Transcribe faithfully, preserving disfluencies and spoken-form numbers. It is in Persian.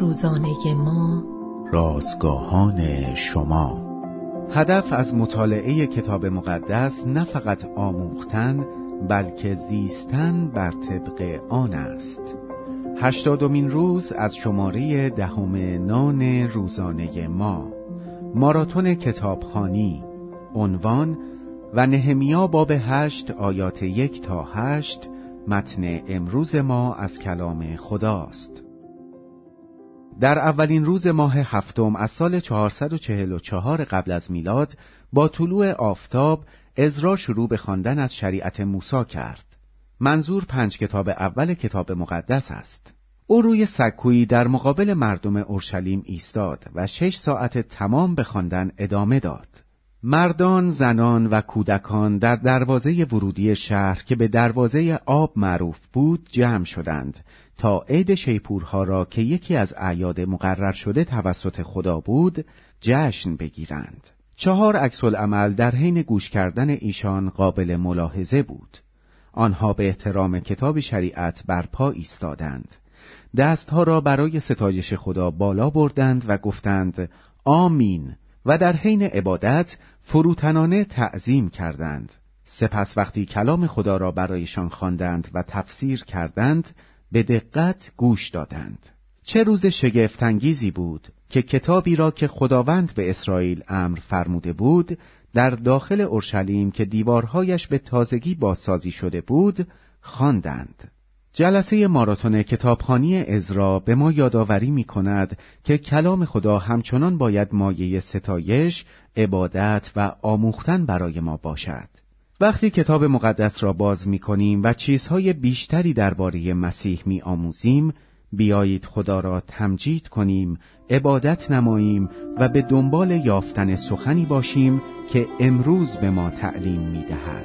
روزانه ما، رازگاهان شما. هدف از مطالعه کتاب مقدس نه فقط آموختن بلکه زیستن بر طبق آن است. هشتادمین روز از شماره دهم نان روزانه ما، ماراتون کتابخوانی. عنوان: و نهمیا باب هشت آیات یک تا هشت. متن امروز ما از کلام خداست. در اولین روز ماه هفتم از سال چهارصد و چهل و چهار قبل از میلاد، با طلوع آفتاب، عزرا شروع به خواندن از شریعت موسی کرد. منظور پنج کتاب اول کتاب مقدس است. او روی سکویی در مقابل مردم اورشلیم ایستاد و شش ساعت تمام به خواندن ادامه داد. مردان، زنان و کودکان در دروازه ورودی شهر که به دروازه آب معروف بود جمع شدند تا عید شیپورها را که یکی از اعیاد مقرر شده توسط خدا بود جشن بگیرند. چهار عکس‌العمل در حین گوش کردن ایشان قابل ملاحظه بود. آنها به احترام کتاب شریعت برپا ایستادند، دستها را برای ستایش خدا بالا بردند و گفتند آمین و در حین عبادت فروتنانه تعظیم کردند. سپس وقتی کلام خدا را برایشان خواندند و تفسیر کردند، به دقت گوش دادند. چه روز شگفت‌انگیزی بود که کتابی را که خداوند به اسرائیل امر فرموده بود، در داخل اورشلیم که دیوارهایش به تازگی بازسازی شده بود، خواندند. جلسه ماراتون کتابخوانی عزرا به ما یادآوری می‌کند که کلام خدا همچنان باید مایه ستایش، عبادت و آموختن برای ما باشد. وقتی کتاب مقدس را باز می‌کنیم و چیزهای بیشتری درباره مسیح می‌آموزیم، بیایید خدا را تمجید کنیم، عبادت نماییم و به دنبال یافتن سخنی باشیم که امروز به ما تعلیم می‌دهد.